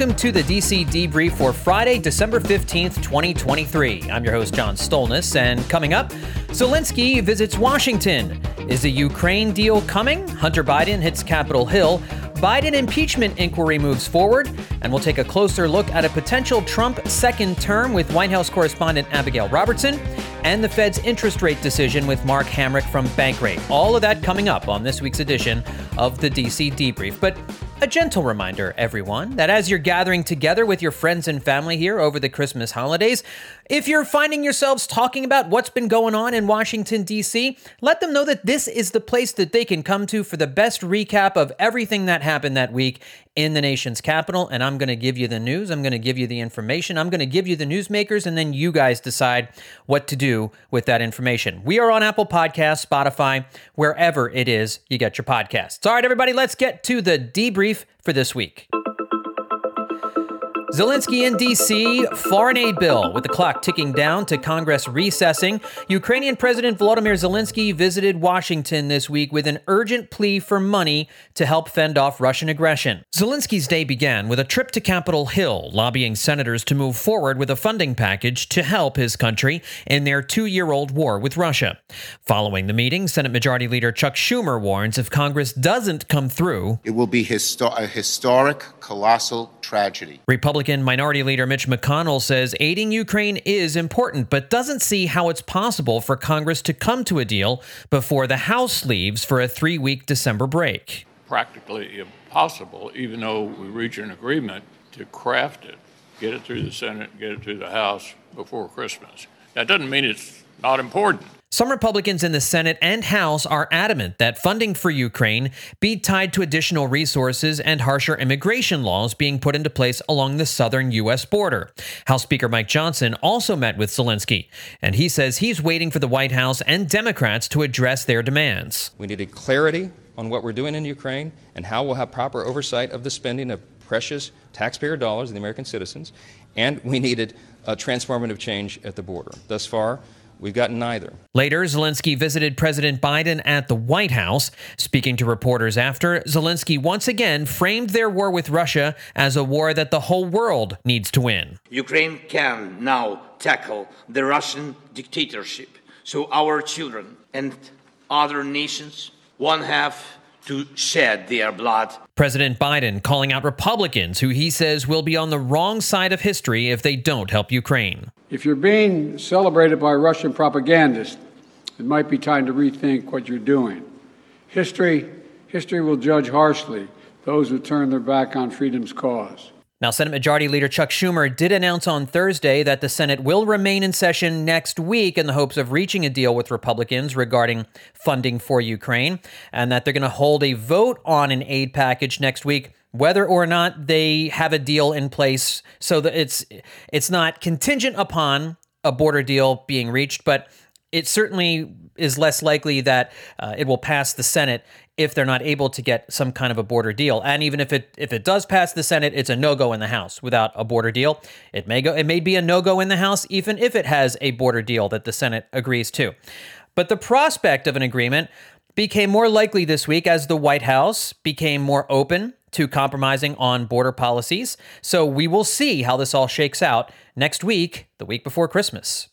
Welcome to the D.C. Debrief for Friday, December 15th, 2023. I'm your host, John Stolnis, and coming up, Zelensky visits Washington. Is the Ukraine deal coming? Hunter Biden hits Capitol Hill. Biden impeachment inquiry moves forward, and we'll take a closer look at a potential Trump second term with White House correspondent Abigail Robertson, and the Fed's interest rate decision with Mark Hamrick from Bankrate. All of that coming up on this week's edition of the D.C. Debrief. But a gentle reminder, everyone, that as you're gathering together with your friends and family here over the Christmas holidays, if you're finding yourselves talking about what's been going on in Washington, D.C., let them know that this is the place that they can come to for the best recap of everything that happened that week in the nation's capital. And I'm going to give you the news. I'm going to give you the information. I'm going to give you the newsmakers, and then you guys decide what to do with that information. We are on Apple Podcasts, Spotify, wherever it is you get your podcasts. All right, everybody, let's get to the debrief for this week. Zelensky in D.C., foreign aid bill. With the clock ticking down to Congress recessing, Ukrainian President Volodymyr Zelensky visited Washington this week with an urgent plea for money to help fend off Russian aggression. Zelensky's day began with a trip to Capitol Hill, lobbying senators to move forward with a funding package to help his country in their two-year-old war with Russia. Following the meeting, Senate Majority Leader Chuck Schumer warns if Congress doesn't come through, it will be a historic, colossal tragedy. Republican Minority Leader Mitch McConnell says aiding Ukraine is important, but doesn't see how it's possible for Congress to come to a deal before the House leaves for a three-week December break. Practically impossible, even though we reach an agreement, to craft it, get it through the Senate, get it through the House before Christmas. That doesn't mean it's not important. Some Republicans in the Senate and House are adamant that funding for Ukraine be tied to additional resources and harsher immigration laws being put into place along the southern U.S. border. House Speaker Mike Johnson also met with Zelensky, and he says he's waiting for the White House and Democrats to address their demands. We needed clarity on what we're doing in Ukraine and how we'll have proper oversight of the spending of precious taxpayer dollars of the American citizens, and we needed a transformative change at the border. Thus far, we've gotten neither. Later, Zelensky visited President Biden at the White House. Speaking to reporters after, Zelensky once again framed their war with Russia as a war that the whole world needs to win. Ukraine can now tackle the Russian dictatorship, so our children and other nations won't have to shed their blood. President Biden calling out Republicans, who he says will be on the wrong side of history if they don't help Ukraine. If you're being celebrated by Russian propagandists, it might be time to rethink what you're doing. History will judge harshly those who turn their back on freedom's cause. Now, Senate Majority Leader Chuck Schumer did announce on Thursday that the Senate will remain in session next week in the hopes of reaching a deal with Republicans regarding funding for Ukraine, and that they're going to hold a vote on an aid package next week, whether or not they have a deal in place, so that it's not contingent upon a border deal being reached, but it certainly is less likely that it will pass the Senate if they're not able to get some kind of a border deal. And even if it does pass the Senate, it's a no-go in the House without a border deal. It may be a no-go in the House, even if it has a border deal that the Senate agrees to. But the prospect of an agreement became more likely this week as the White House became more open to compromising on border policies. So we will see how this all shakes out next week, the week before Christmas.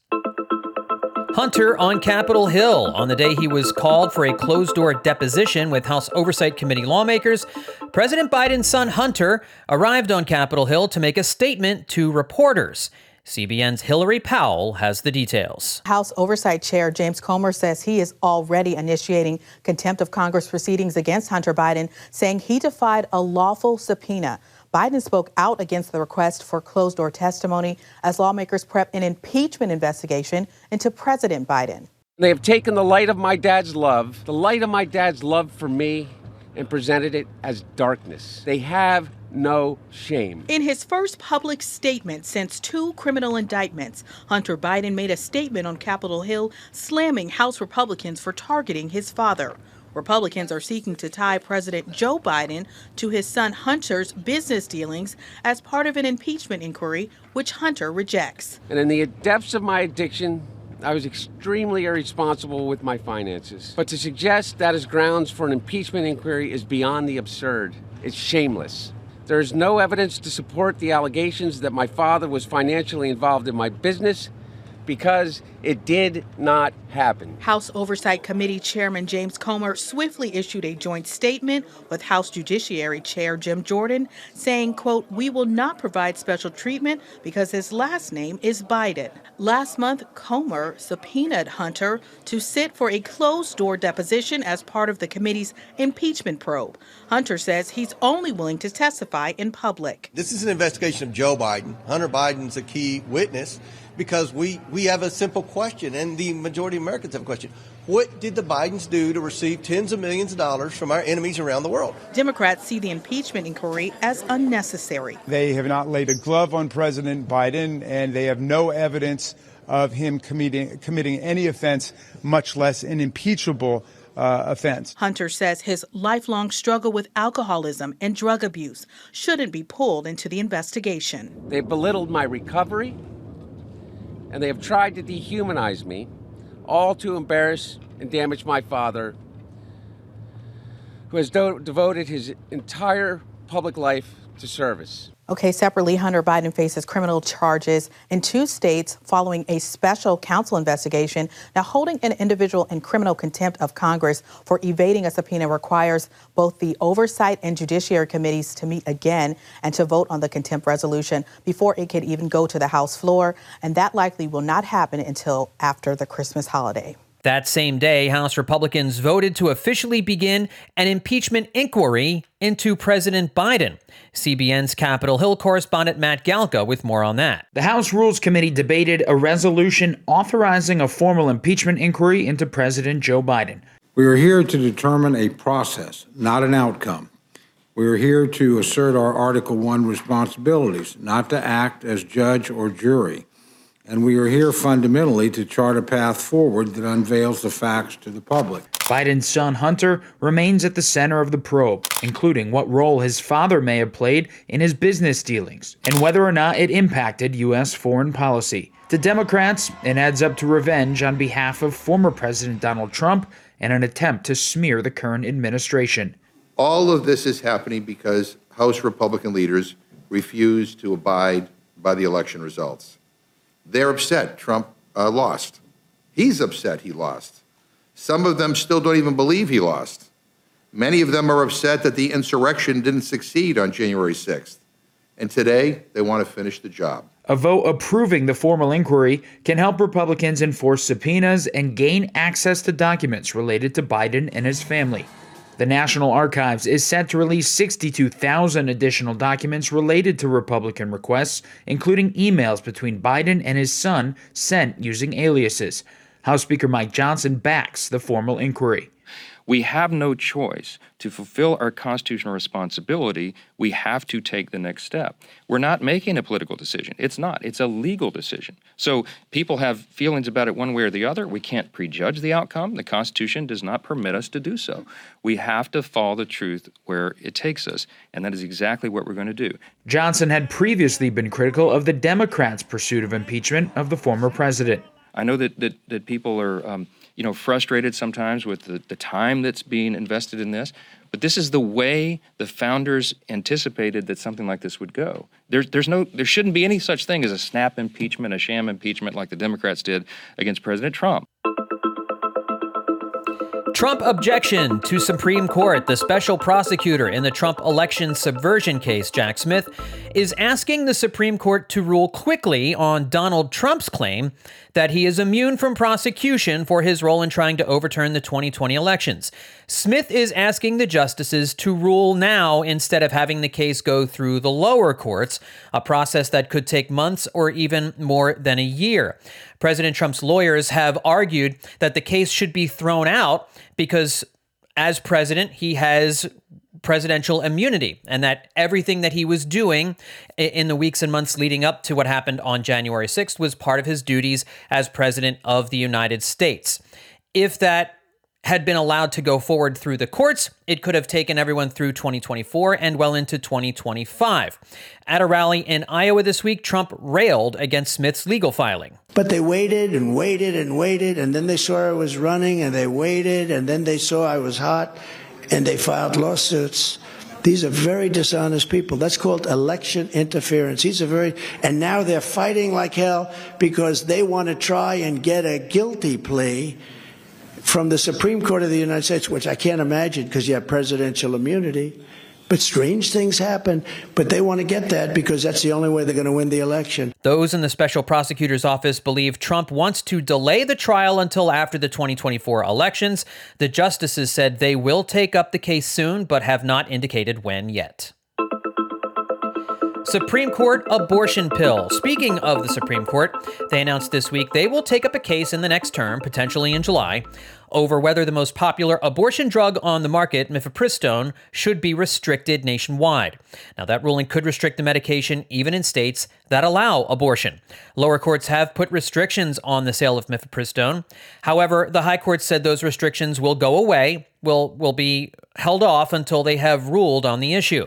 Hunter on Capitol Hill. On the day he was called for a closed-door deposition with House Oversight Committee lawmakers, President Biden's son Hunter arrived on Capitol Hill to make a statement to reporters. CBN's Hillary Powell has the details. House Oversight Chair James Comer says he is already initiating contempt of Congress proceedings against Hunter Biden, saying he defied a lawful subpoena. Biden spoke out against the request for closed-door testimony as lawmakers prep an impeachment investigation into President Biden. They have taken the light of my dad's love for me, and presented it as darkness. They have no shame. In his first public statement since two criminal indictments, Hunter Biden made a statement on Capitol Hill slamming House Republicans for targeting his father. Republicans are seeking to tie President Joe Biden to his son Hunter's business dealings as part of an impeachment inquiry, which Hunter rejects. And in the depths of my addiction, I was extremely irresponsible with my finances. But to suggest that is grounds for an impeachment inquiry is beyond the absurd. It's shameless. There is no evidence to support the allegations that my father was financially involved in my business, because it did not happen. House Oversight Committee Chairman James Comer swiftly issued a joint statement with House Judiciary Chair Jim Jordan saying, quote, we will not provide special treatment because his last name is Biden. Last month, Comer subpoenaed Hunter to sit for a closed-door deposition as part of the committee's impeachment probe. Hunter says he's only willing to testify in public. This is an investigation of Joe Biden. Hunter Biden's a key witness, because we have a simple question, and the majority of Americans have a question. What did the Bidens do to receive tens of millions of dollars from our enemies around the world? Democrats see the impeachment inquiry as unnecessary. They have not laid a glove on President Biden, and they have no evidence of him committing any offense, much less an impeachable offense. Hunter says his lifelong struggle with alcoholism and drug abuse shouldn't be pulled into the investigation. They belittled my recovery, and they have tried to dehumanize me, all to embarrass and damage my father, who has devoted his entire public life to service. Okay, separately, Hunter Biden faces criminal charges in 2 states following a special counsel investigation. Now, holding an individual in criminal contempt of Congress for evading a subpoena requires both the Oversight and Judiciary Committees to meet again and to vote on the contempt resolution before it could even go to the House floor. And that likely will not happen until after the Christmas holiday. That same day, House Republicans voted to officially begin an impeachment inquiry into President Biden. CBN's Capitol Hill correspondent Matt Galka with more on that. The House Rules Committee debated a resolution authorizing a formal impeachment inquiry into President Joe Biden. We are here to determine a process, not an outcome. We are here to assert our Article I responsibilities, not to act as judge or jury. And we are here fundamentally to chart a path forward that unveils the facts to the public. Biden's son, Hunter, remains at the center of the probe, including what role his father may have played in his business dealings and whether or not it impacted U.S. foreign policy. To Democrats, it adds up to revenge on behalf of former President Donald Trump and an attempt to smear the current administration. All of this is happening because House Republican leaders refuse to abide by the election results. They're upset Trump lost. He's upset he lost. Some of them still don't even believe he lost. Many of them are upset that the insurrection didn't succeed on January 6th. And today, they want to finish the job. A vote approving the formal inquiry can help Republicans enforce subpoenas and gain access to documents related to Biden and his family. The National Archives is set to release 62,000 additional documents related to Republican requests, including emails between Biden and his son sent using aliases. House Speaker Mike Johnson backs the formal inquiry. We have no choice. To fulfill our constitutional responsibility, we have to take the next step. We're not making a political decision. It's not. It's a legal decision. So people have feelings about it one way or the other. We can't prejudge the outcome. The Constitution does not permit us to do so. We have to follow the truth where it takes us, and that is exactly what we're going to do. Johnson had previously been critical of the Democrats' pursuit of impeachment of the former president. I know that people are frustrated sometimes with the time that's being invested in this. But this is the way the founders anticipated that something like this would go. There shouldn't be any such thing as a snap impeachment, a sham impeachment like the Democrats did against President Trump. Trump objection to Supreme Court. The special prosecutor in the Trump election subversion case, Jack Smith, is asking the Supreme Court to rule quickly on Donald Trump's claim that he is immune from prosecution for his role in trying to overturn the 2020 elections. Smith is asking the justices to rule now instead of having the case go through the lower courts, a process that could take months or even more than a year. President Trump's lawyers have argued that the case should be thrown out because as president, he has presidential immunity and that everything that he was doing in the weeks and months leading up to what happened on January 6th was part of his duties as president of the United States. If that had been allowed to go forward through the courts, it could have taken everyone through 2024 and well into 2025. At a rally in Iowa this week, Trump railed against Smith's legal filing. But they waited and waited and waited, and then they saw I was running, and they waited, and then they saw I was hot, and they filed lawsuits. These are very dishonest people. That's called election interference. And now they're fighting like hell because they want to try and get a guilty plea from the Supreme Court of the United States, which I can't imagine because you have presidential immunity. But strange things happen, but they want to get that because that's the only way they're going to win the election. Those in the special prosecutor's office believe Trump wants to delay the trial until after the 2024 elections. The justices said they will take up the case soon, but have not indicated when yet. Supreme Court abortion pill. Speaking of the Supreme Court, they announced this week they will take up a case in the next term, potentially in July, over whether the most popular abortion drug on the market, mifepristone, should be restricted nationwide. Now, that ruling could restrict the medication even in states that allow abortion. Lower courts have put restrictions on the sale of mifepristone. However, the high court said those restrictions will go away, will be held off until they have ruled on the issue.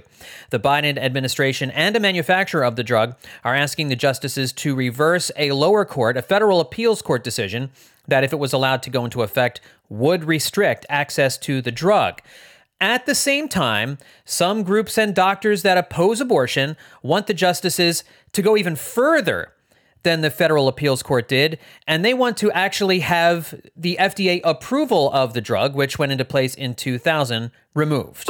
The Biden administration and a manufacturer of the drug are asking the justices to reverse a lower court, a federal appeals court decision, that if it was allowed to go into effect, would restrict access to the drug. At the same time, some groups and doctors that oppose abortion want the justices to go even further than the federal appeals court did, and they want to actually have the FDA approval of the drug, which went into place in 2000, removed.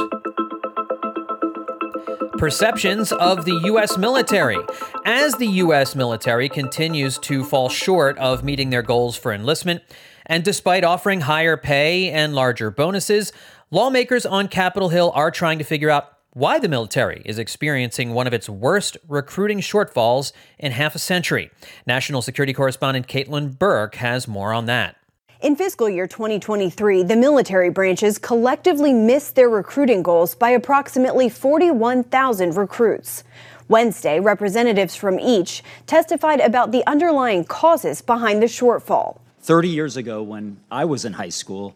Perceptions of the U.S. military. As the U.S. military continues to fall short of meeting their goals for enlistment, and despite offering higher pay and larger bonuses, lawmakers on Capitol Hill are trying to figure out why the military is experiencing one of its worst recruiting shortfalls in half a century. National Security Correspondent Caitlin Burke has more on that. In fiscal year 2023, the military branches collectively missed their recruiting goals by approximately 41,000 recruits. Wednesday, representatives from each testified about the underlying causes behind the shortfall. 30 years ago, when I was in high school,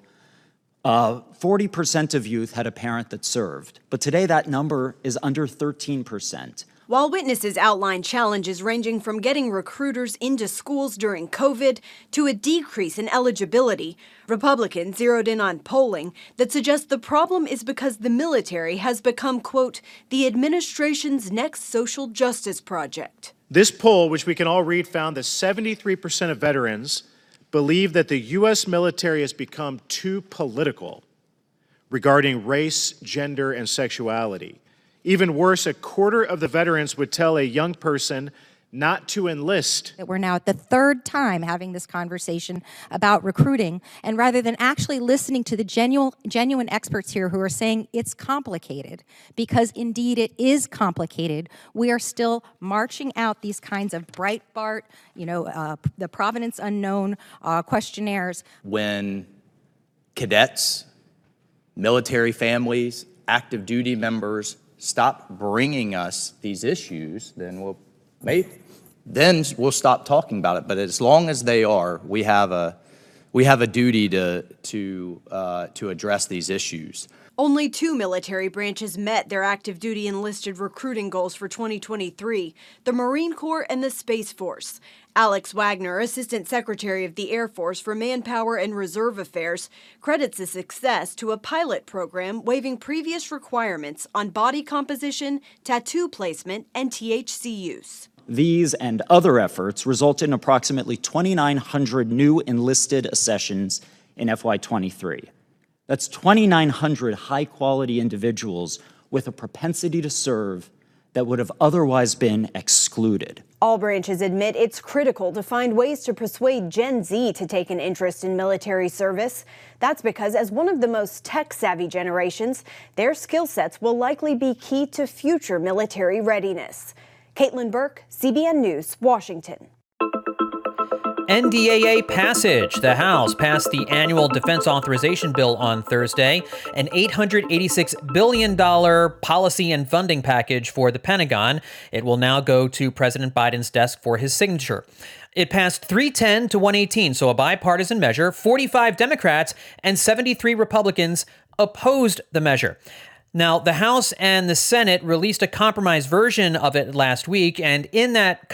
40% of youth had a parent that served. But today, that number is under 13%. While witnesses outline challenges ranging from getting recruiters into schools during COVID to a decrease in eligibility, Republicans zeroed in on polling that suggests the problem is because the military has become, quote, the administration's next social justice project. This poll, which we can all read, found that 73% of veterans believe that the U.S. military has become too political regarding race, gender, and sexuality. Even worse, a quarter of the veterans would tell a young person not to enlist. We're now at the third time having this conversation about recruiting, and rather than actually listening to the genuine experts here who are saying it's complicated, because indeed it is complicated, we are still marching out these kinds of Breitbart, the provenance unknown questionnaires. When cadets, military families, active duty members stop bringing us these issues, then we'll stop talking about it. But as long as they are, we have a duty to address these issues. Only two military branches met their active duty enlisted recruiting goals for 2023, the Marine Corps and the Space Force. Alex Wagner, Assistant Secretary of the Air Force for Manpower and Reserve Affairs, credits the success to a pilot program waiving previous requirements on body composition, tattoo placement, and THC use. These and other efforts result in approximately 2,900 new enlisted accessions in FY23. That's 2,900 high-quality individuals with a propensity to serve that would have otherwise been excluded. All branches admit it's critical to find ways to persuade Gen Z to take an interest in military service. That's because as one of the most tech-savvy generations, their skill sets will likely be key to future military readiness. Caitlin Burke, CBN News, Washington. NDAA passage. The House passed the annual defense authorization bill on Thursday, an $886 billion policy and funding package for the Pentagon. It will now go to President Biden's desk for his signature. It passed 310 to 118, so a bipartisan measure. 45 Democrats and 73 Republicans opposed the measure. Now, the House and the Senate released a compromise version of it last week, and in that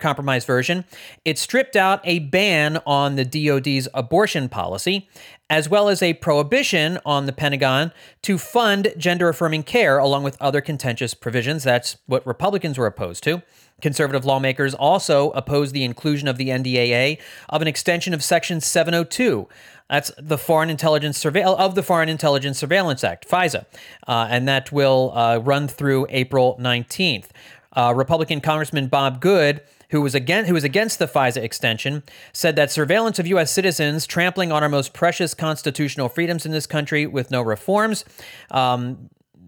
compromise version, it stripped out a ban on the DOD's abortion policy, as well as a prohibition on the Pentagon to fund gender-affirming care, along with other contentious provisions. That's what Republicans were opposed to. Conservative lawmakers also opposed the inclusion of the NDAA of an extension of Section 702. That's the Foreign Intelligence Surveillance Act, FISA, and that will run through April 19th. Republican Congressman Bob Good, who was against the FISA extension, said that surveillance of U.S. citizens trampling on our most precious constitutional freedoms in this country with no reforms.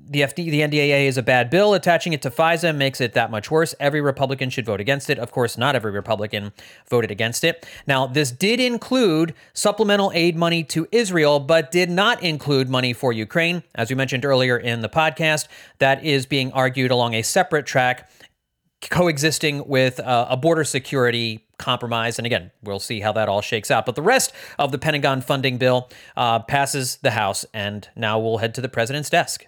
The NDAA is a bad bill. Attaching it to FISA makes it that much worse. Every Republican should vote against it. Of course, not every Republican voted against it. Now, this did include supplemental aid money to Israel, but did not include money for Ukraine. As we mentioned earlier in the podcast, that is being argued along a separate track, coexisting with a border security compromise. And again, we'll see how that all shakes out. But the rest of the Pentagon funding bill passes the House, and now we'll head to the president's desk.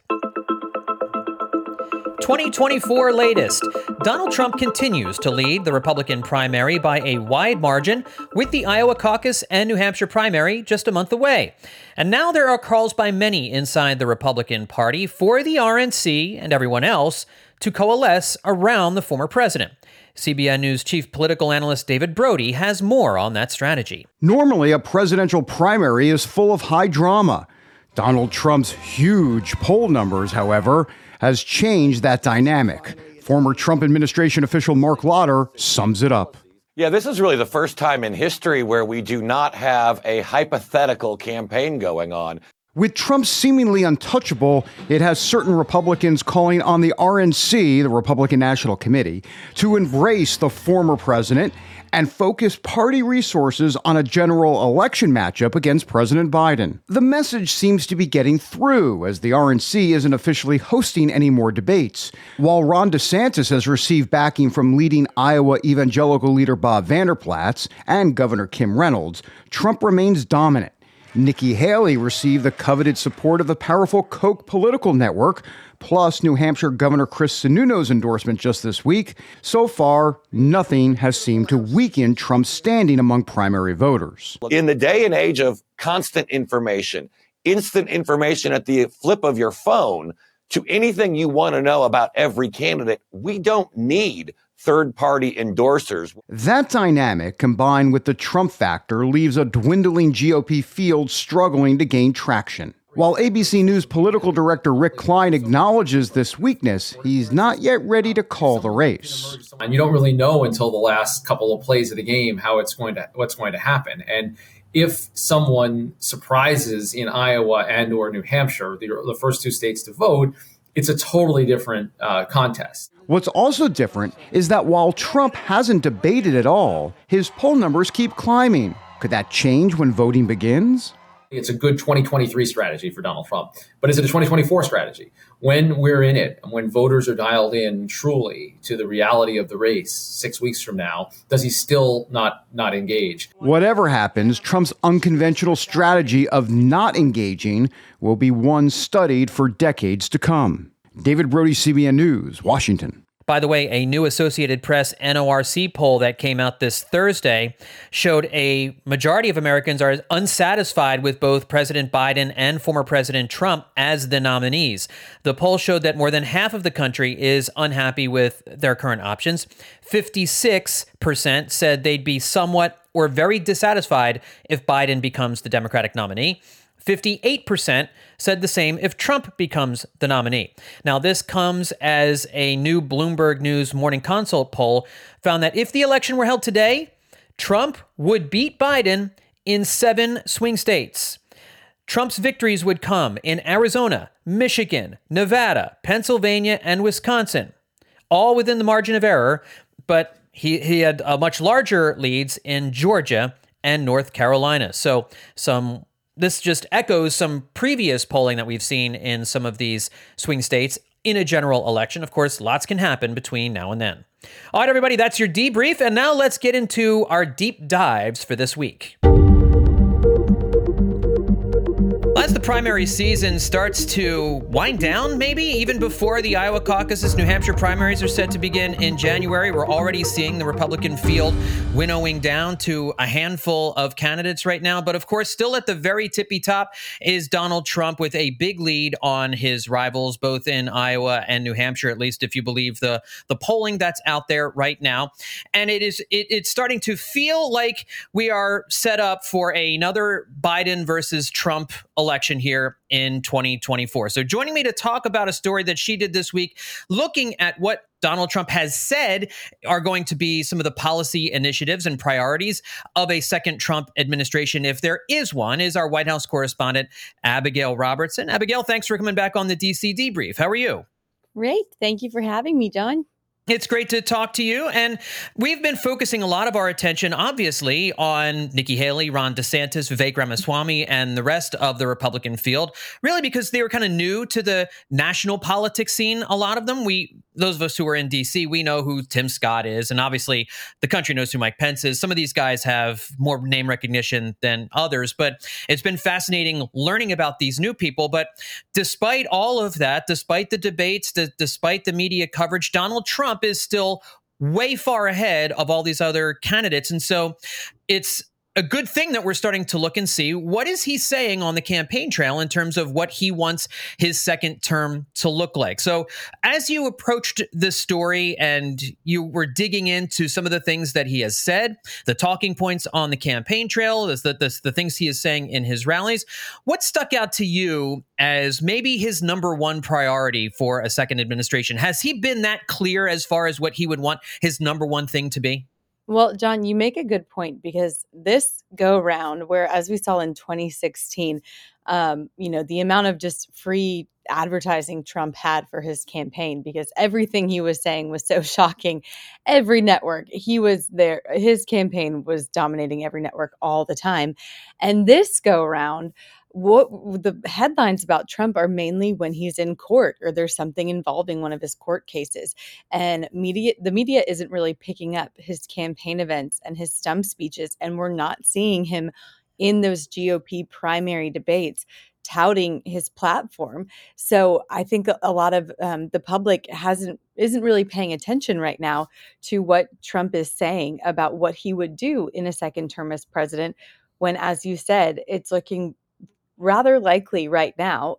2024 latest. Donald Trump continues to lead the Republican primary by a wide margin, with the Iowa caucus and New Hampshire primary just a month away. And now there are calls by many inside the Republican Party for the RNC and everyone else to coalesce around the former president. CBN News chief political analyst David Brody has more on that strategy. Normally, a presidential primary is full of high drama. Donald Trump's huge poll numbers, however, has changed that dynamic. Former Trump administration official Mark Lauder sums it up. Yeah, this is really the first time in history where we do not have a hypothetical campaign going on. With Trump seemingly untouchable, it has certain Republicans calling on the RNC, the Republican National Committee, to embrace the former president and focus party resources on a general election matchup against President Biden. The message seems to be getting through, as the RNC isn't officially hosting any more debates. While Ron DeSantis has received backing from leading Iowa evangelical leader Bob Vanderplatz and Governor Kim Reynolds, Trump remains dominant. Nikki Haley received the coveted support of the powerful Koch political network, plus New Hampshire Governor Chris Sununu's endorsement just this week. So far, nothing has seemed to weaken Trump's standing among primary voters. In the day and age of constant information, instant information at the flip of your phone, to anything you want to know about every candidate, we don't need third-party endorsers. That dynamic, combined with the Trump factor, leaves a dwindling GOP field struggling to gain traction. While ABC News political director Rick Klein acknowledges this weakness, he's not yet ready to call the race. And you don't really know until the last couple of plays of the game how it's going to what's going to happen. And if someone surprises in Iowa and or New Hampshire, the first two states to vote, it's a totally different contest. What's also different is that while Trump hasn't debated at all, his poll numbers keep climbing. Could that change when voting begins? It's a good 2023 strategy for Donald Trump. But is it a 2024 strategy? When we're in it, and when voters are dialed in truly to the reality of the race 6 weeks from now, does he still not engage? Whatever happens, Trump's unconventional strategy of not engaging will be one studied for decades to come. David Brody, CBN News, Washington. By the way, a new Associated Press NORC poll that came out this Thursday showed a majority of Americans are unsatisfied with both President Biden and former President Trump as the nominees. The poll showed that more than half of the country is unhappy with their current options. 56% said they'd be somewhat or very dissatisfied if Biden becomes the Democratic nominee. 58% said the same if Trump becomes the nominee. Now, this comes as a new Bloomberg News Morning Consult poll found that if the election were held today, Trump would beat Biden in 7 swing states. Trump's victories would come in Arizona, Michigan, Nevada, Pennsylvania, and Wisconsin, all within the margin of error, but he had much larger leads in Georgia and North Carolina. So This just echoes some previous polling that we've seen in some of these swing states in a general election. Of course, lots can happen between now and then. All right, everybody, that's your debrief. And now let's get into our deep dives for this week. primary season starts to wind down, maybe even before the Iowa caucuses. New Hampshire primaries are set to begin in January. We're already seeing the Republican field winnowing down to a handful of candidates right now. But of course, still at the very tippy top is Donald Trump with a big lead on his rivals, both in Iowa and New Hampshire, at least if you believe the polling that's out there right now. And it's starting to feel like we are set up for another Biden versus Trump election here in 2024. So joining me to talk about a story that she did this week, looking at what Donald Trump has said are going to be some of the policy initiatives and priorities of a second Trump administration, if there is one, is our White House correspondent, Abigail Robertson. Abigail, thanks for coming back on the D.C. Debrief. How are you? Great. Thank you for having me, John. It's great to talk to you. And we've been focusing a lot of our attention, obviously, on Nikki Haley, Ron DeSantis, Vivek Ramaswamy, and the rest of the Republican field, really because they were kind of new to the national politics scene. A lot of them, those of us who are in D.C., we know who Tim Scott is. And obviously, the country knows who Mike Pence is. Some of these guys have more name recognition than others. But it's been fascinating learning about these new people. But despite all of that, despite the debates, despite the media coverage, Donald Trump is still way far ahead of all these other candidates. And so it's a good thing that we're starting to look and see what is he saying on the campaign trail in terms of what he wants his second term to look like. So as you approached this story and you were digging into some of the things that he has said, the talking points on the campaign trail, is that the things he is saying in his rallies, what stuck out to you as maybe his number one priority for a second administration? Has he been that clear as far as what he would want his number one thing to be? Well, John, you make a good point, because this go round, where as we saw in 2016, the amount of just free advertising Trump had for his campaign, because everything he was saying was so shocking. Every network, he was there. His campaign was dominating every network all the time. And this go round, what the headlines about Trump are mainly when he's in court or there's something involving one of his court cases, and the media isn't really picking up his campaign events and his stump speeches. And we're not seeing him in those GOP primary debates touting his platform. So I think a lot of the public isn't really paying attention right now to what Trump is saying about what he would do in a second term as president, when, as you said, it's looking rather likely right now,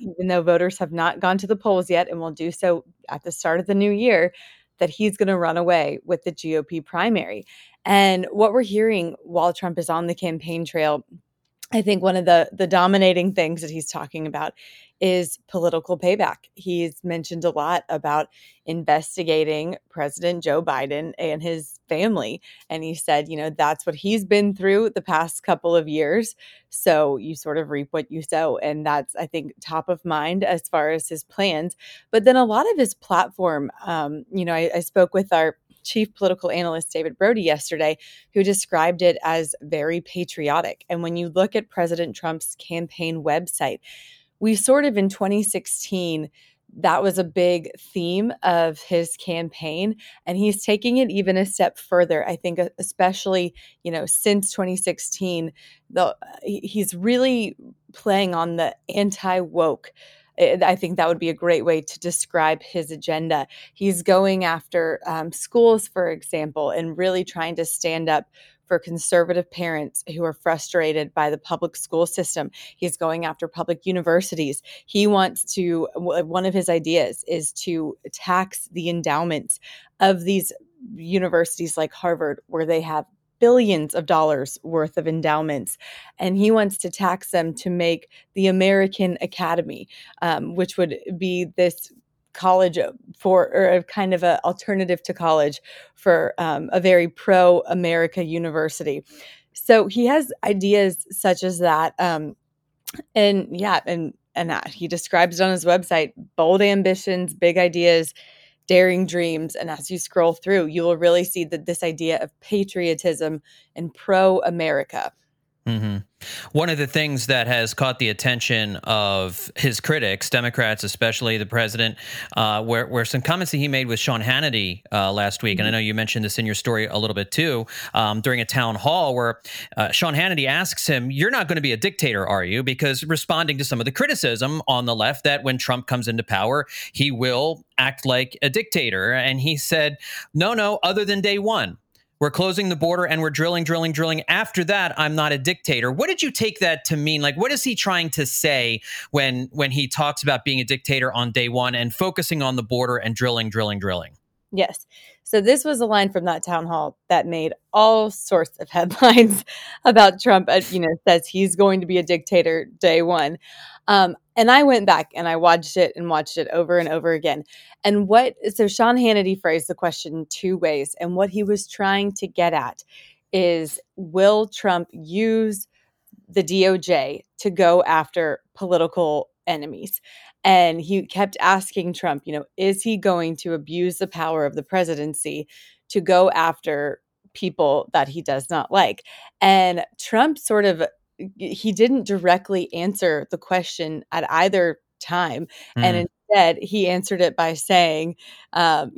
even though voters have not gone to the polls yet and will do so at the start of the new year, that he's going to run away with the GOP primary. And what we're hearing while Trump is on the campaign trail, I think one of the dominating things that he's talking about is political payback. He's mentioned a lot about investigating President Joe Biden and his family. And he said, that's what he's been through the past couple of years. So you sort of reap what you sow. And that's, I think, top of mind as far as his plans. But then a lot of his platform, I spoke with our chief political analyst, David Brody, yesterday, who described it as very patriotic. And when you look at President Trump's campaign website, we sort of in 2016, that was a big theme of his campaign. And he's taking it even a step further. I think especially, since 2016, he's really playing on the anti-woke. I think that would be a great way to describe his agenda. He's going after schools, for example, and really trying to stand up for conservative parents who are frustrated by the public school system. He's going after public universities. He wants to, one of his ideas is to tax the endowments of these universities like Harvard, where they have billions of dollars worth of endowments. And he wants to tax them to make the American Academy, which would be this college or kind of an alternative to college for a very pro-America university. So he has ideas such as that. He describes it on his website, bold ambitions, big ideas, daring dreams. And as you scroll through, you will really see that this idea of patriotism and pro-America. Mm-hmm. One of the things that has caught the attention of his critics, Democrats, especially the president, were some comments that he made with Sean Hannity last week. And I know you mentioned this in your story a little bit too, during a town hall where Sean Hannity asks him, "You're not going to be a dictator, are you?" Because responding to some of the criticism on the left that when Trump comes into power, he will act like a dictator. And he said, no, other than day one. We're closing the border and we're drilling. After that, I'm not a dictator. What did you take that to mean? Like, what is he trying to say when he talks about being a dictator on day one and focusing on the border and drilling? Yes. So this was a line from that town hall that made all sorts of headlines about Trump, says he's going to be a dictator day one. And I went back and I watched it over and over again. And so Sean Hannity phrased the question two ways. And what he was trying to get at is, will Trump use the DOJ to go after political enemies? And he kept asking Trump, is he going to abuse the power of the presidency to go after people that he does not like? And Trump he didn't directly answer the question at either time. Mm. And instead, he answered it by saying, I'm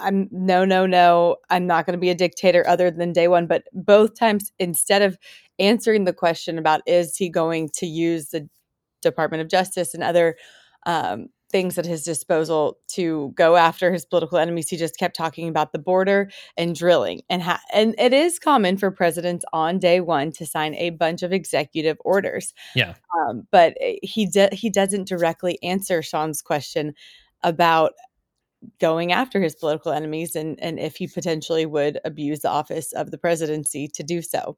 not going to be a dictator other than day one. But both times, instead of answering the question about, is he going to use the Department of Justice and other things at his disposal to go after his political enemies, he just kept talking about the border and drilling. And it is common for presidents on day one to sign a bunch of executive orders. Yeah. But he doesn't directly answer Sean's question about going after his political enemies and if he potentially would abuse the office of the presidency to do so.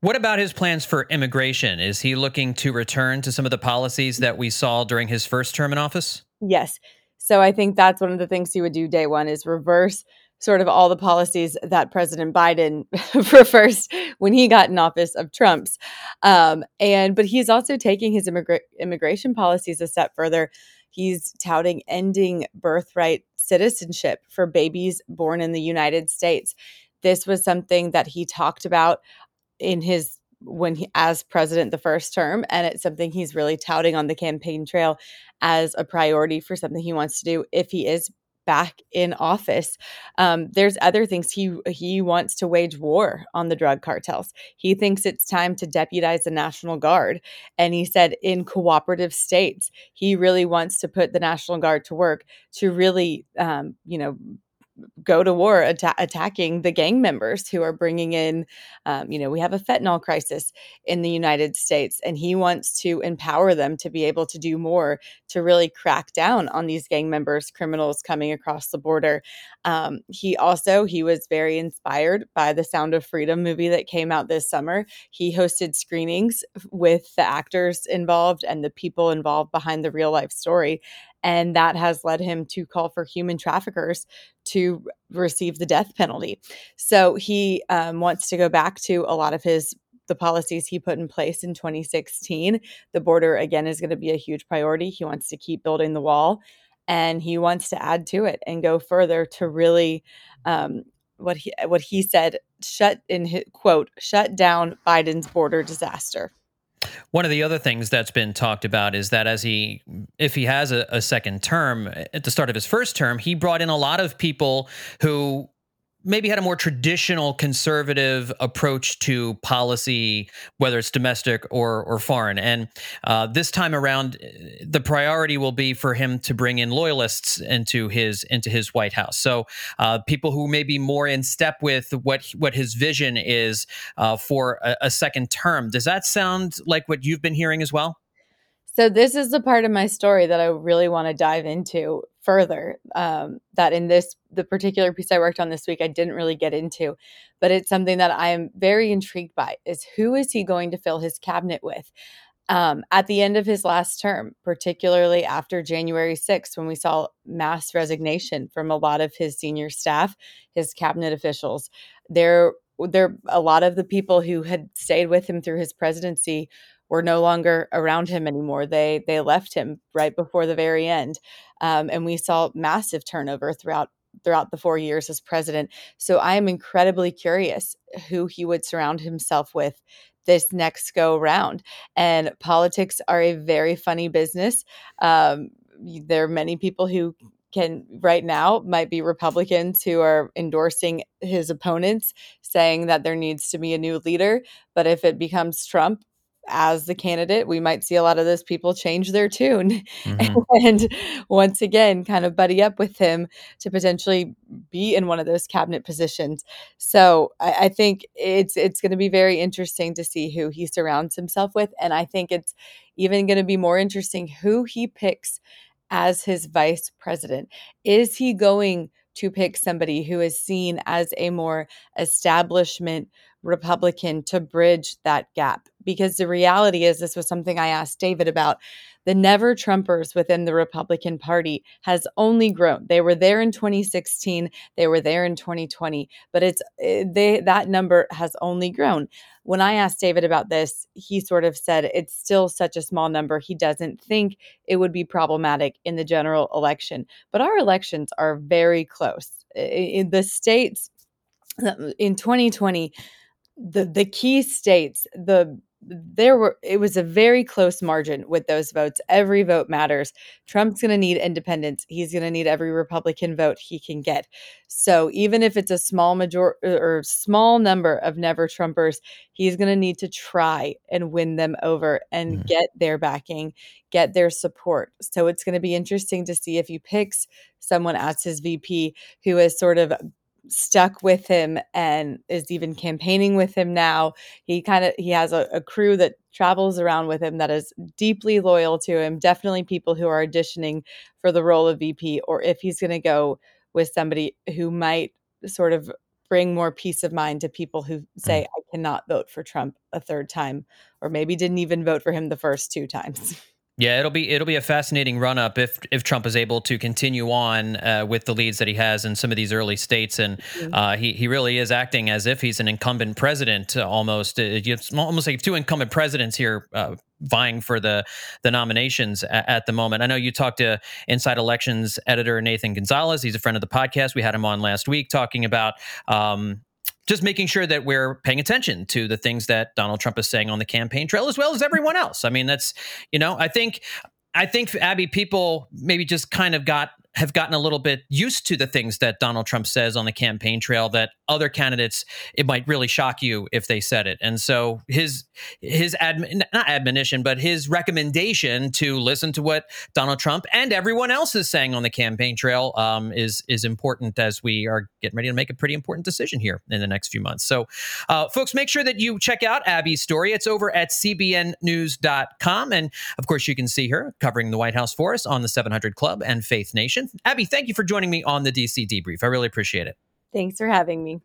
What about his plans for immigration? Is he looking to return to some of the policies that we saw during his first term in office? Yes. So I think that's one of the things he would do day one, is reverse sort of all the policies that President Biden reversed when he got in office of Trump's. But he's also taking his immigration policies a step further. He's touting ending birthright citizenship for babies born in the United States. This was something that he talked about as president the first term, and it's something he's really touting on the campaign trail as a priority for something he wants to do if he is back in office. There's other things. He wants to wage war on the drug cartels. He thinks it's time to deputize the National Guard. And he said in cooperative states, he really wants to put the National Guard to work to really, go to war attacking the gang members who are bringing in, we have a fentanyl crisis in the United States, and he wants to empower them to be able to do more to really crack down on these gang members, criminals coming across the border. He was very inspired by the Sound of Freedom movie that came out this summer. He hosted screenings with the actors involved and the people involved behind the real life story. And that has led him to call for human traffickers to receive the death penalty. So he wants to go back to a lot of the policies he put in place in 2016. The border, again, is going to be a huge priority. He wants to keep building the wall, and he wants to add to it and go further to really what he said, shut down Biden's border disaster. One of the other things that's been talked about is that if he has a second term, at the start of his first term, he brought in a lot of people who maybe had a more traditional conservative approach to policy, whether it's domestic or foreign. And this time around, the priority will be for him to bring in loyalists into his White House. So people who may be more in step with what his vision is for a second term. Does that sound like what you've been hearing as well? So this is the part of my story that I really want to dive into further, that in the particular piece I worked on this week, I didn't really get into, but it's something that I am very intrigued by, is who is he going to fill his cabinet with? At the end of his last term, particularly after January 6th, when we saw mass resignation from a lot of his senior staff, his cabinet officials, there a lot of the people who had stayed with him through his presidency were no longer around him anymore. They left him right before the very end. And we saw massive turnover throughout the 4 years as president. So I am incredibly curious who he would surround himself with this next go round. And politics are a very funny business. There are many people who can right now might be Republicans who are endorsing his opponents, saying that there needs to be a new leader. But if it becomes Trump as the candidate, we might see a lot of those people change their tune and once again kind of buddy up with him to potentially be in one of those cabinet positions. So I think it's going to be very interesting to see who he surrounds himself with. And I think it's even going to be more interesting who he picks as his vice president. Is he going to pick somebody who is seen as a more establishment Republican to bridge that gap? Because the reality is, this was something I asked David about, the never Trumpers within the Republican Party has only grown. They were there in 2016, they were there in 2020, but that number has only grown. When I asked David about this, he sort of said it's still such a small number. He doesn't think it would be problematic in the general election, but our elections are very close. In the states, in 2020, the key states, it was a very close margin with those votes. Every vote matters. Trump's going to need independents. He's going to need every Republican vote he can get. So even if it's a small majority or small number of never Trumpers, he's going to need to try and win them over and get their backing, get their support. So it's going to be interesting to see if he picks someone as his VP who is sort of stuck with him and is even campaigning with him now. He has a crew that travels around with him that is deeply loyal to him. Definitely people who are auditioning for the role of VP, or if he's going to go with somebody who might sort of bring more peace of mind to people who say, I cannot vote for Trump a third time, or maybe didn't even vote for him the first two times. Yeah, it'll be a fascinating run up if Trump is able to continue on with the leads that he has in some of these early states, and he really is acting as if he's an incumbent president almost. It's almost like two incumbent presidents here vying for the nominations at the moment. I know you talked to Inside Elections editor Nathan Gonzalez. He's a friend of the podcast. We had him on last week talking about just making sure that we're paying attention to the things that Donald Trump is saying on the campaign trail, as well as everyone else. I mean, that's, I think Abby, people maybe just kind of have gotten a little bit used to the things that Donald Trump says on the campaign trail that other candidates, it might really shock you if they said it. And so his recommendation to listen to what Donald Trump and everyone else is saying on the campaign trail is important as we are getting ready to make a pretty important decision here in the next few months. So folks, make sure that you check out Abby's story. It's over at cbnnews.com. And of course, you can see her covering the White House for us on the 700 Club and Faith Nation. Abby, thank you for joining me on the D.C. Debrief. I really appreciate it. Thanks for having me.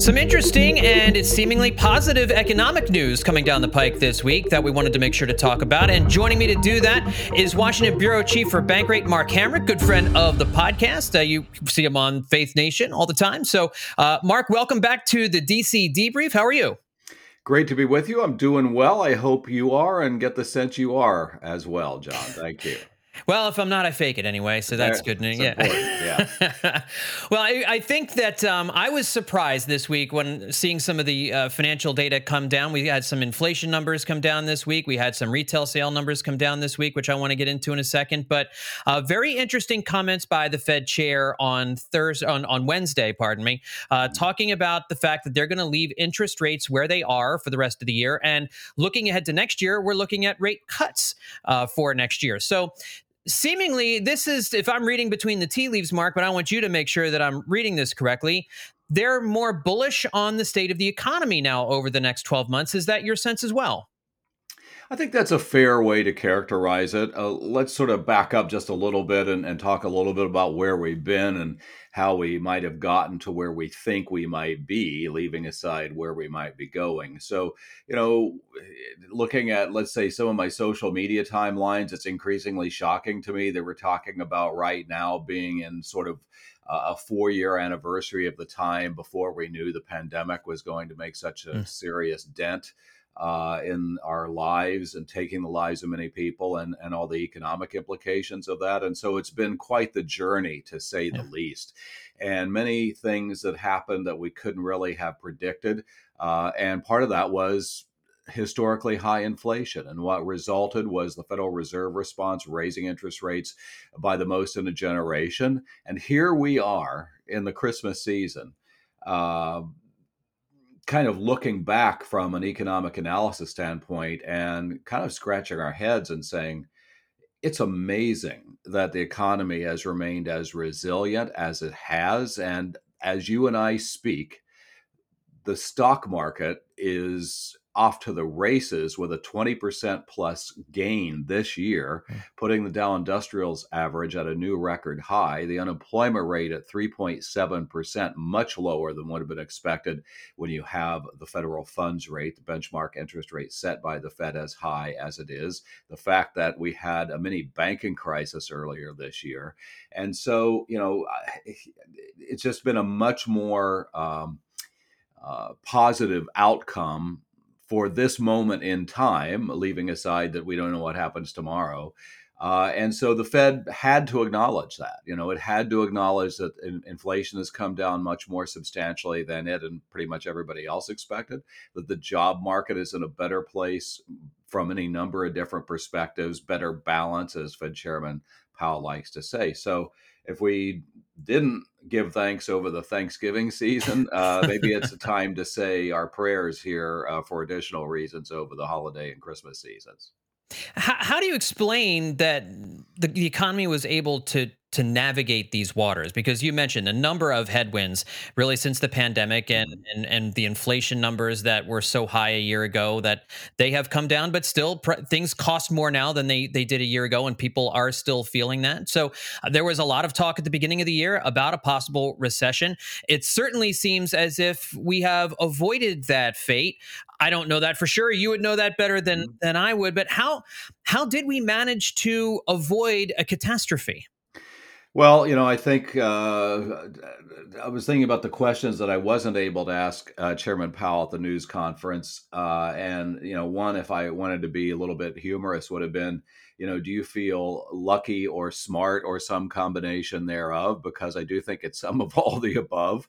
Some interesting and it's seemingly positive economic news coming down the pike this week that we wanted to make sure to talk about. And joining me to do that is Washington Bureau Chief for Bankrate, Mark Hamrick, good friend of the podcast. You see him on Faith Nation all the time. So, Mark, welcome back to the D.C. Debrief. How are you? Great to be with you. I'm doing well. I hope you are, and get the sense you are as well, John. Thank you. Well, if I'm not, I fake it anyway, so that's good news. Yeah. Well, I think that I was surprised this week when seeing some of the financial data come down. We had some inflation numbers come down this week. We had some retail sale numbers come down this week, which I want to get into in a second. But very interesting comments by the Fed chair on Wednesday, talking about the fact that they're going to leave interest rates where they are for the rest of the year. And looking ahead to next year, we're looking at rate cuts for next year. So seemingly, this is, if I'm reading between the tea leaves, Mark, but I want you to make sure that I'm reading this correctly, they're more bullish on the state of the economy now over the next 12 months. Is that your sense as well? I think that's a fair way to characterize it. Let's sort of back up just a little bit and talk a little bit about where we've been and how we might have gotten to where we think we might be, leaving aside where we might be going. So, looking at, let's say, some of my social media timelines, it's increasingly shocking to me that we're talking about right now being in sort of a four-year anniversary of the time before we knew the pandemic was going to make such a serious dent. in our lives and taking the lives of many people, and all the economic implications of that. And so it's been quite the journey, to say the least. And many things that happened that we couldn't really have predicted. And part of that was historically high inflation. And what resulted was the Federal Reserve response raising interest rates by the most in a generation. And here we are in the Christmas season, kind of looking back from an economic analysis standpoint and kind of scratching our heads and saying, it's amazing that the economy has remained as resilient as it has. And as you and I speak, the stock market is off to the races with a 20% plus gain this year, putting the Dow Industrials average at a new record high, the unemployment rate at 3.7%, much lower than would have been expected when you have the federal funds rate, the benchmark interest rate set by the Fed, as high as it is, the fact that we had a mini banking crisis earlier this year. And so, you know, it's just been a much more positive outcome for this moment in time, leaving aside that we don't know what happens tomorrow. And so the Fed had to acknowledge that. You know, it had to acknowledge that inflation has come down much more substantially than it and pretty much everybody else expected, that the job market is in a better place from any number of different perspectives, better balance, as Fed Chairman Powell likes to say. So if we didn't give thanks over the Thanksgiving season, maybe it's a time to say our prayers here for additional reasons over the holiday and Christmas seasons. How do you explain that the economy was able to navigate these waters? Because you mentioned a number of headwinds really since the pandemic and the inflation numbers that were so high a year ago that they have come down, but still things cost more now than they did a year ago, and people are still feeling that. So there was a lot of talk at the beginning of the year about a possible recession. It certainly seems as if we have avoided that fate. I don't know that for sure. You would know that better than I would, but how did we manage to avoid a catastrophe? Well, you know, I think I was thinking about the questions that I wasn't able to ask Chairman Powell at the news conference. And, you know, one, if I wanted to be a little bit humorous, would have been, you know, do you feel lucky or smart or some combination thereof? Because I do think it's some of all the above,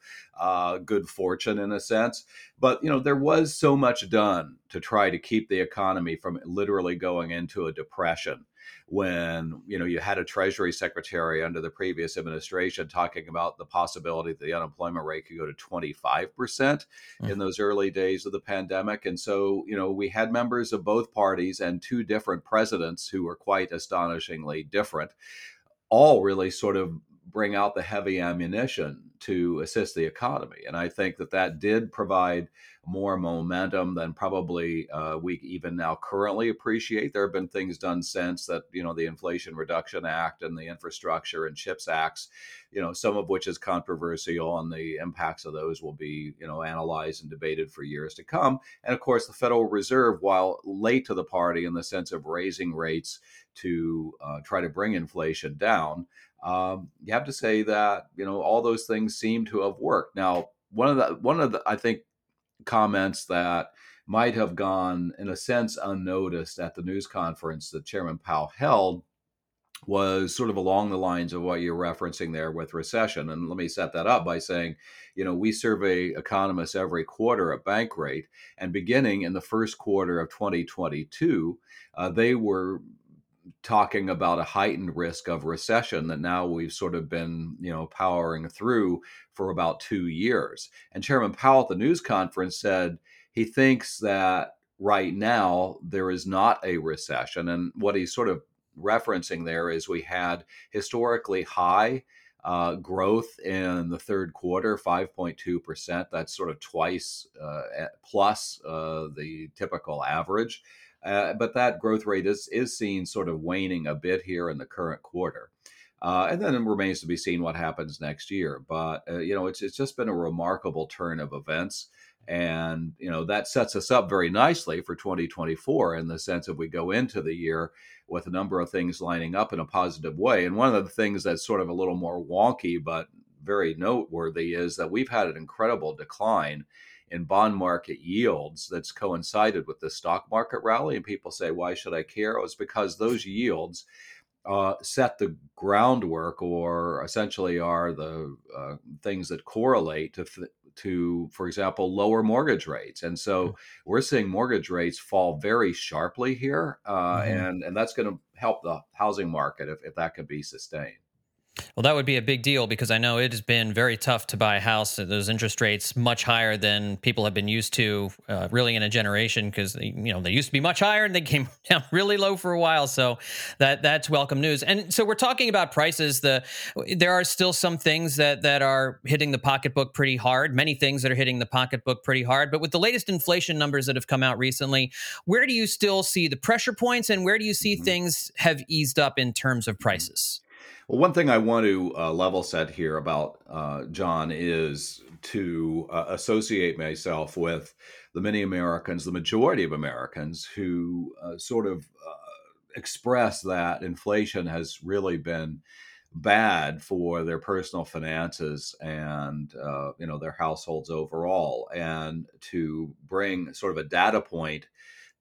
good fortune in a sense. But, you know, there was so much done to try to keep the economy from literally going into a depression when, you know, you had a Treasury Secretary under the previous administration talking about the possibility that the unemployment rate could go to 25% in those early days of the pandemic. And so, you know, we had members of both parties and two different presidents who were quite astonishingly different, all really sort of bring out the heavy ammunition to assist the economy. And I think that that did provide more momentum than probably we even now currently appreciate. There have been things done since that, you know, the Inflation Reduction Act and the Infrastructure and CHIPS Acts, you know, some of which is controversial, and the impacts of those will be, you know, analyzed and debated for years to come. And of course, the Federal Reserve, while late to the party in the sense of raising rates to try to bring inflation down, you have to say that, you know, all those things seem to have worked. Now, one of the I think comments that might have gone in a sense unnoticed at the news conference that Chairman Powell held was sort of along the lines of what you're referencing there with recession. And let me set that up by saying, you know, we survey economists every quarter at Bankrate, and beginning in the first quarter of 2022, they were talking about a heightened risk of recession that now we've sort of been, you know, powering through for about 2 years. And Chairman Powell at the news conference said he thinks that right now there is not a recession. And what he's sort of referencing there is we had historically high growth in the third quarter, 5.2%. That's sort of twice plus the typical average. But that growth rate is seen sort of waning a bit here in the current quarter. And then it remains to be seen what happens next year. But, you know, it's just been a remarkable turn of events. And, you know, that sets us up very nicely for 2024 in the sense that we go into the year with a number of things lining up in a positive way. And one of the things that's sort of a little more wonky, but very noteworthy is that we've had an incredible decline in bond market yields that's coincided with the stock market rally. And people say, why should I care? It's because those yields set the groundwork, or essentially are the things that correlate to, for example, lower mortgage rates. And so we're seeing mortgage rates fall very sharply here. And that's going to help the housing market if that can be sustained. Well, that would be a big deal, because I know it has been very tough to buy a house at those interest rates, much higher than people have been used to really in a generation, because they used to be much higher and they came down really low for a while. So that's welcome news. And so we're talking about prices. There are still some things that are hitting the pocketbook pretty hard, many things that are hitting the pocketbook pretty hard. But with the latest inflation numbers that have come out recently, where do you still see the pressure points, and where do you see things have eased up in terms of prices? Well, one thing I want to level set here about John is to associate myself with the many Americans, the majority of Americans, who express that inflation has really been bad for their personal finances and their households overall, and to bring sort of a data point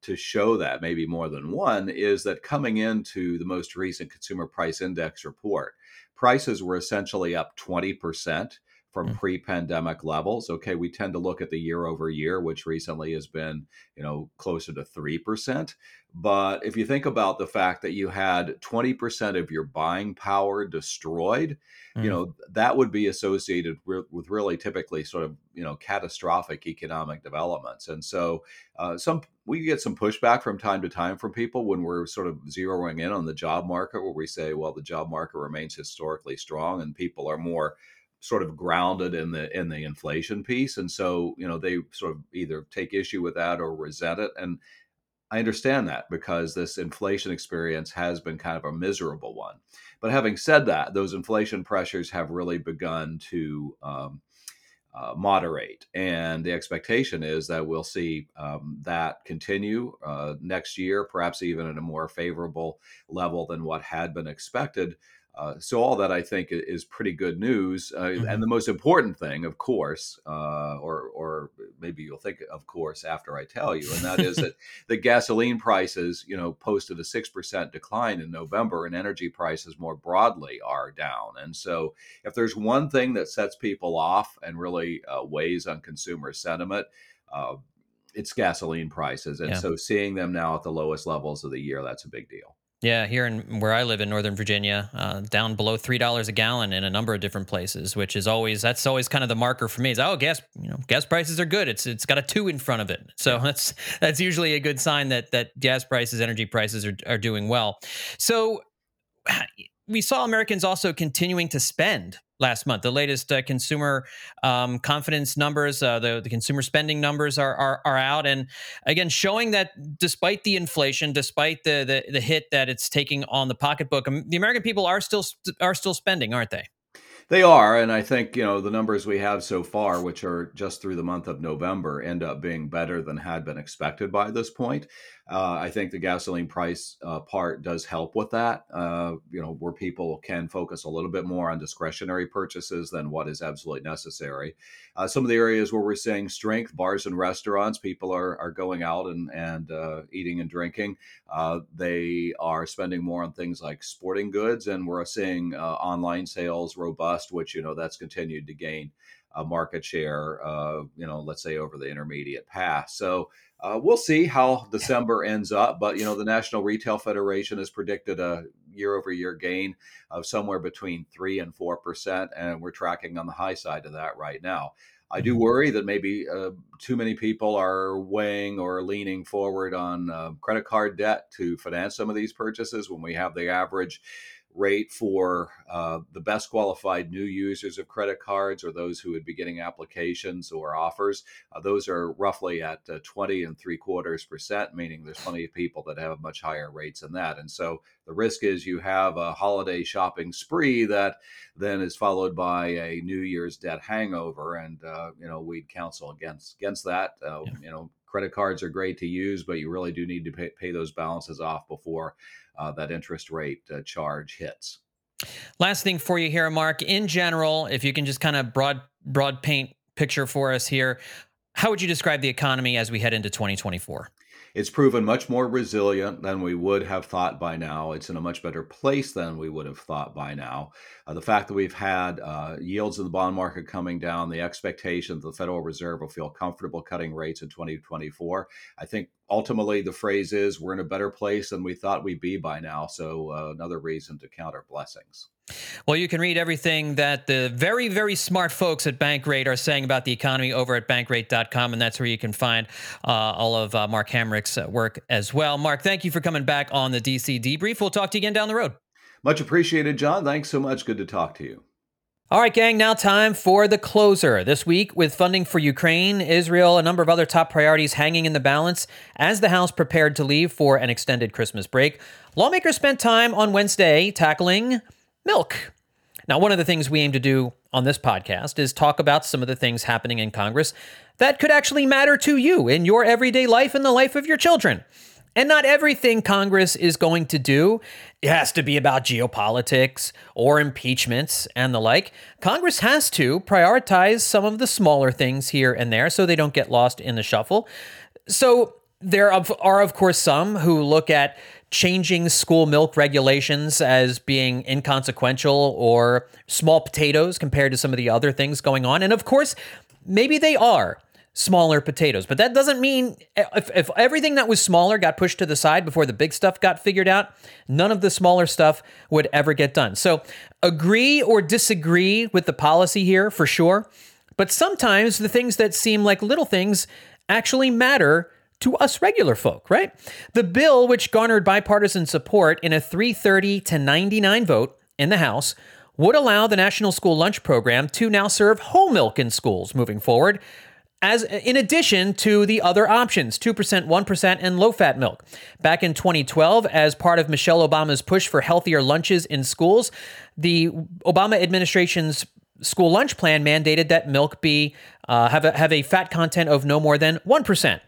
to show that, maybe more than one, is that coming into the most recent Consumer Price Index report, prices were essentially up 20% from pre-pandemic levels. Okay, we tend to look at the year over year, which recently has been, closer to 3%. But if you think about the fact that you had 20% of your buying power destroyed, that would be associated with really typically sort of, catastrophic economic developments. And so we get some pushback from time to time from people when we're sort of zeroing in on the job market, where we say, well, the job market remains historically strong and people are more sort of grounded in the inflation piece. And so, they sort of either take issue with that or resent it. And I understand that, because this inflation experience has been kind of a miserable one. But having said that, those inflation pressures have really begun to moderate. And the expectation is that we'll see that continue next year, perhaps even at a more favorable level than what had been expected. So all that, I think, is pretty good news. And the most important thing, of course, or maybe you'll think, of course, after I tell you, and that is that the gasoline prices, posted a 6% decline in November, and energy prices more broadly are down. And so if there's one thing that sets people off and really weighs on consumer sentiment, it's gasoline prices. And so seeing them now at the lowest levels of the year, that's a big deal. Yeah, here in where I live in Northern Virginia, down below $3 a gallon in a number of different places, which is always kind of the marker for me. Is gas prices are good. It's got a 2 in front of it, so that's usually a good sign that gas prices, energy prices are doing well. So we saw Americans also continuing to spend. Last month, the latest consumer confidence numbers, the consumer spending numbers are out, and again showing that despite the inflation, despite the hit that it's taking on the pocketbook, the American people are still spending, aren't they? They are, and I think the numbers we have so far, which are just through the month of November, end up being better than had been expected by this point. I think the gasoline price part does help with that, where people can focus a little bit more on discretionary purchases than what is absolutely necessary. Some of the areas where we're seeing strength, bars and restaurants, people are going out and eating and drinking. They are spending more on things like sporting goods, and we're seeing online sales robust, which, that's continued to gain market share, let's say over the intermediate past. So we'll see how December ends up, but the National Retail Federation has predicted a year-over-year gain of somewhere between 3% and 4%, and we're tracking on the high side of that right now. I do worry that maybe too many people are weighing or leaning forward on credit card debt to finance some of these purchases, when we have the average rate for the best qualified new users of credit cards, or those who would be getting applications or offers. Those are roughly at 20.75%, meaning there's plenty of people that have much higher rates than that. And so the risk is you have a holiday shopping spree that then is followed by a New Year's debt hangover. And, we'd counsel against that. Credit cards are great to use, but you really do need to pay those balances off before that interest rate charge hits. Last thing for you here, Mark, in general, if you can just kind of broad paint picture for us here, how would you describe the economy as we head into 2024? It's proven much more resilient than we would have thought by now. It's in a much better place than we would have thought by now. The fact that we've had yields in the bond market coming down, the expectation that the Federal Reserve will feel comfortable cutting rates in 2024, I think ultimately the phrase is we're in a better place than we thought we'd be by now. So another reason to count our blessings. Well, you can read everything that the very, very smart folks at Bankrate are saying about the economy over at Bankrate.com, and that's where you can find all of Mark Hamrick's work as well. Mark, thank you for coming back on the D.C. Debrief. We'll talk to you again down the road. Much appreciated, John. Thanks so much. Good to talk to you. All right, gang, now time for the closer. This week, with funding for Ukraine, Israel, a number of other top priorities hanging in the balance as the House prepared to leave for an extended Christmas break, lawmakers spent time on Wednesday tackling milk. Now, one of the things we aim to do on this podcast is talk about some of the things happening in Congress that could actually matter to you in your everyday life and the life of your children. And not everything Congress is going to do, it has to be about geopolitics or impeachments and the like. Congress has to prioritize some of the smaller things here and there so they don't get lost in the shuffle. So there are, of course, some who look at changing school milk regulations as being inconsequential or small potatoes compared to some of the other things going on. And of course, maybe they are smaller potatoes, but that doesn't mean if everything that was smaller got pushed to the side before the big stuff got figured out, none of the smaller stuff would ever get done. So agree or disagree with the policy here for sure. But sometimes the things that seem like little things actually matter to us regular folk, right? The bill, which garnered bipartisan support in a 330 to 99 vote in the House, would allow the National School Lunch Program to now serve whole milk in schools moving forward, as in addition to the other options, 2%, 1%, and low-fat milk. Back in 2012, as part of Michelle Obama's push for healthier lunches in schools, the Obama administration's school lunch plan mandated that milk be have a fat content of no more than 1%.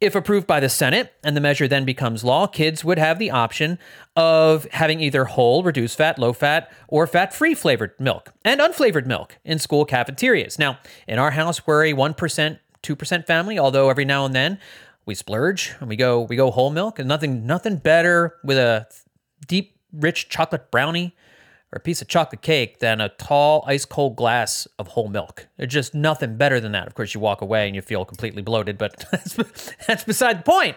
If approved by the Senate and the measure then becomes law, kids would have the option of having either whole, reduced fat, low fat, or fat-free flavored milk and unflavored milk in school cafeterias. Now, in our house, we're a 1%, 2% family, although every now and then we splurge and we go whole milk, and nothing better with a deep, rich chocolate brownie or a piece of chocolate cake than a tall, ice-cold glass of whole milk. There's just nothing better than that. Of course, you walk away and you feel completely bloated, but that's beside the point.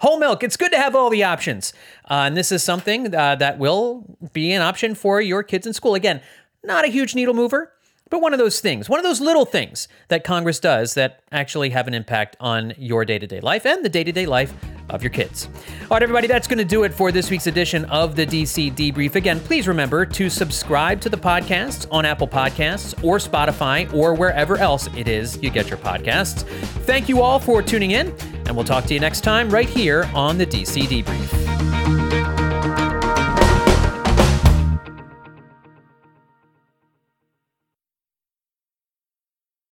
Whole milk, it's good to have all the options. And this is something that will be an option for your kids in school. Again, not a huge needle mover, but one of those things, one of those little things that Congress does that actually have an impact on your day-to-day life and the day-to-day life of your kids. All right, everybody, that's going to do it for this week's edition of the DC Debrief. Again, please remember to subscribe to the podcast on Apple Podcasts or Spotify or wherever else it is you get your podcasts. Thank you all for tuning in, and we'll talk to you next time right here on the DC Debrief.